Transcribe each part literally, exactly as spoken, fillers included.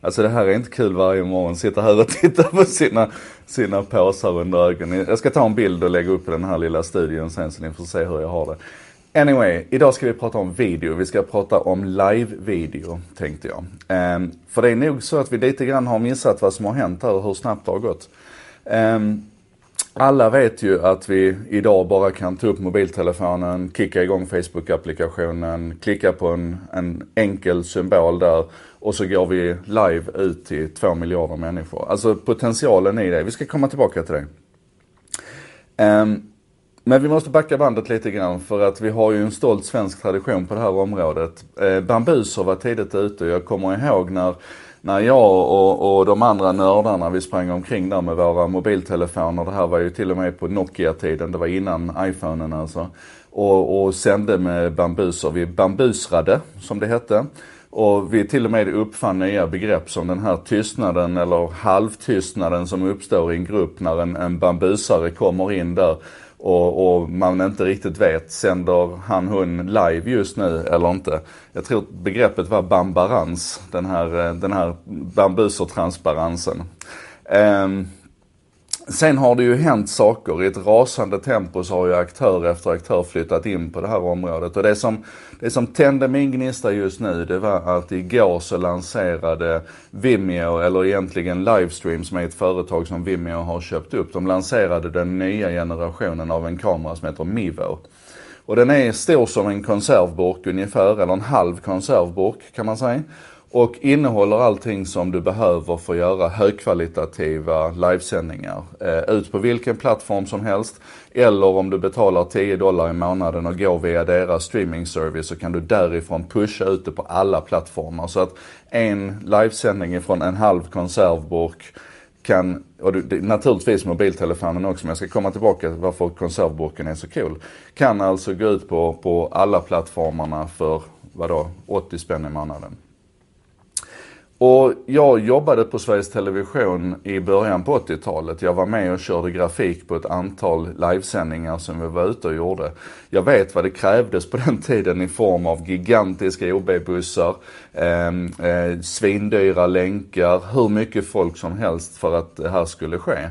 Alltså det här är inte kul varje morgon. Sitta här och titta på sina, sina påsar under ögonen. Jag ska ta en bild och lägga upp i den här lilla studion sen så ni får se hur jag har det. Anyway, idag ska vi prata om video. Vi ska prata om live-video, tänkte jag. Um, för det är nog så att vi lite grann har missat vad som har hänt här och hur snabbt det har gått. Um, alla vet ju att vi idag bara kan ta upp mobiltelefonen, kicka igång Facebook-applikationen, klicka på en, en enkel symbol där och så går vi live ut till två miljarder människor. Alltså potentialen i det. Vi ska komma tillbaka till det. Um, Men vi måste backa bandet lite grann för att vi har ju en stolt svensk tradition på det här området. Bambuser var tidigt ute. Jag kommer ihåg när, när jag och, och de andra nördarna vi sprang omkring där med våra mobiltelefoner. Det här var ju till och med på Nokia-tiden. Det var innan iPhonen alltså. Och, och sände med bambuser. Vi bambusrade, som det hette. Och vi till och med uppfann nya begrepp som den här tystnaden eller halvtystnaden som uppstår i en grupp när en, en bambusare kommer in där. Och, och man inte riktigt vet, sänder han hon live just nu eller inte. Jag tror begreppet var bambarans, den här, den här bambusertransparensen. Um, sen har det ju hänt saker. I ett rasande tempo så har ju aktör efter aktör flyttat in på det här området. Och det som, det som tände min gnista just nu, det var att igår så lanserade Vimeo, eller egentligen Livestream som är ett företag som Vimeo har köpt upp. De lanserade den nya generationen av en kamera som heter Mivo. Och den är stor som en konservburk ungefär, eller en halv konservburk kan man säga. Och innehåller allting som du behöver för att göra högkvalitativa livesändningar. Eh, ut på vilken plattform som helst. Eller om du betalar tio dollar i månaden och går via deras streamingservice så kan du därifrån pusha ut det på alla plattformar. Så att en livesändning från en halv konservburk kan, och du, naturligtvis mobiltelefonen också, men jag ska komma tillbaka till varför konservburken är så cool. Kan alltså gå ut på, på alla plattformarna för vadå, åttio spänn i månaden. Och jag jobbade på Sveriges Television i början på åttiotalet. Jag var med och körde grafik på ett antal livesändningar som vi var ute och gjorde. Jag vet vad det krävdes på den tiden i form av gigantiska O B-bussar, eh, eh, svindyra länkar, hur mycket folk som helst för att det här skulle ske.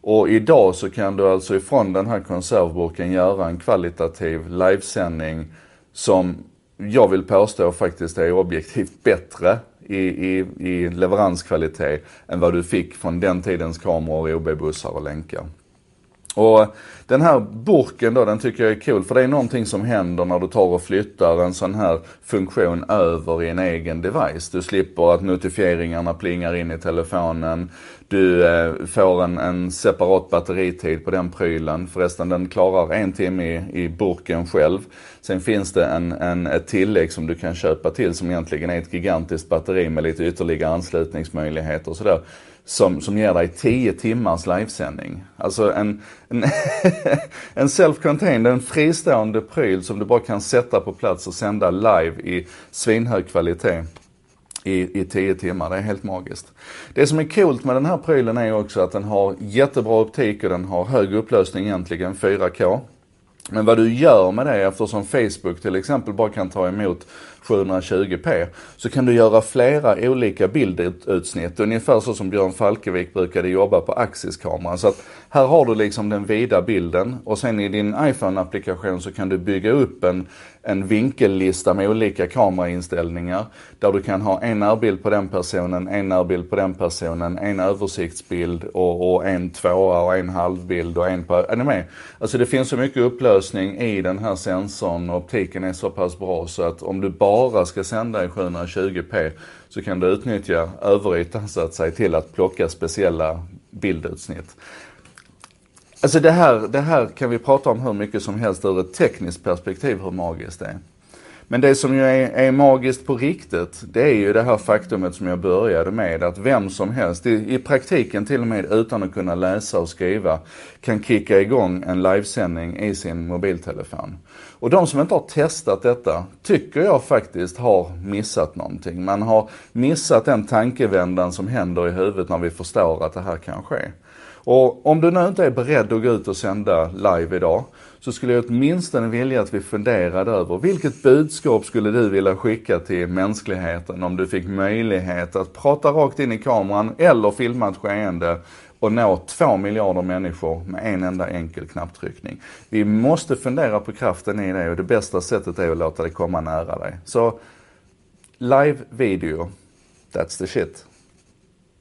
Och idag så kan du alltså ifrån den här konservburken göra en kvalitativ livesändning som jag vill påstå faktiskt är objektivt bättre I, i, i leveranskvalitet än vad du fick från den tidens kameror, O B-bussar och länkar. Och den här burken då, den tycker jag är cool för det är någonting som händer när du tar och flyttar en sån här funktion över i en egen device. Du slipper att notifieringarna plingar in i telefonen. Du eh, får en, en separat batteritid på den prylen. Förresten, den klarar en timme i, i burken själv. Sen finns det en, en, ett tillägg som du kan köpa till som egentligen är ett gigantiskt batteri med lite ytterligare anslutningsmöjligheter och sådär. Som, som ger dig tio timmars livesändning. Alltså en, en, en self-contained, en fristående pryl som du bara kan sätta på plats och sända live i svinhög kvalitet i, i tio timmar. Det är helt magiskt. Det som är coolt med den här prylen är också att den har jättebra optik och den har hög upplösning egentligen, fyra K. Men vad du gör med det, eftersom Facebook till exempel bara kan ta emot sjuhundratjugo p, så kan du göra flera olika bildutsnitt. Ungefär så som Björn Falkevik brukade jobba på Axis-kameran. Så att här har du liksom den vida bilden och sen i din iPhone-applikation så kan du bygga upp en, en vinkellista med olika kamerainställningar. Där du kan ha en närbild på den personen, en närbild på den personen, en översiktsbild och, och en tvåa och en halvbild och en på... Är ni med? Alltså det finns så mycket upplösning i den här sensorn och optiken är så pass bra så att om du bara bara ska sända i sjuhundratjugo p så kan du utnyttja överytan så att säga till att plocka speciella bildutsnitt. Alltså det här, det här kan vi prata om hur mycket som helst ur ett tekniskt perspektiv hur magiskt det är. Men det som ju är, är magiskt på riktigt, det är ju det här faktumet som jag började med. Att vem som helst, i, i praktiken till och med utan att kunna läsa och skriva, kan kicka igång en livesändning i sin mobiltelefon. Och de som inte har testat detta, tycker jag faktiskt har missat någonting. Man har missat den tankevändan som händer i huvudet när vi förstår att det här kan ske. Och om du nu inte är beredd att gå ut och sända live idag, så skulle jag åtminstone vilja att vi funderade över vilket budskap skulle du vilja skicka till mänskligheten om du fick möjlighet att prata rakt in i kameran eller filma ett skeende och nå två miljarder människor med en enda enkel knapptryckning. Vi måste fundera på kraften i det, och det bästa sättet är att låta det komma nära dig. Så live video, that's the shit.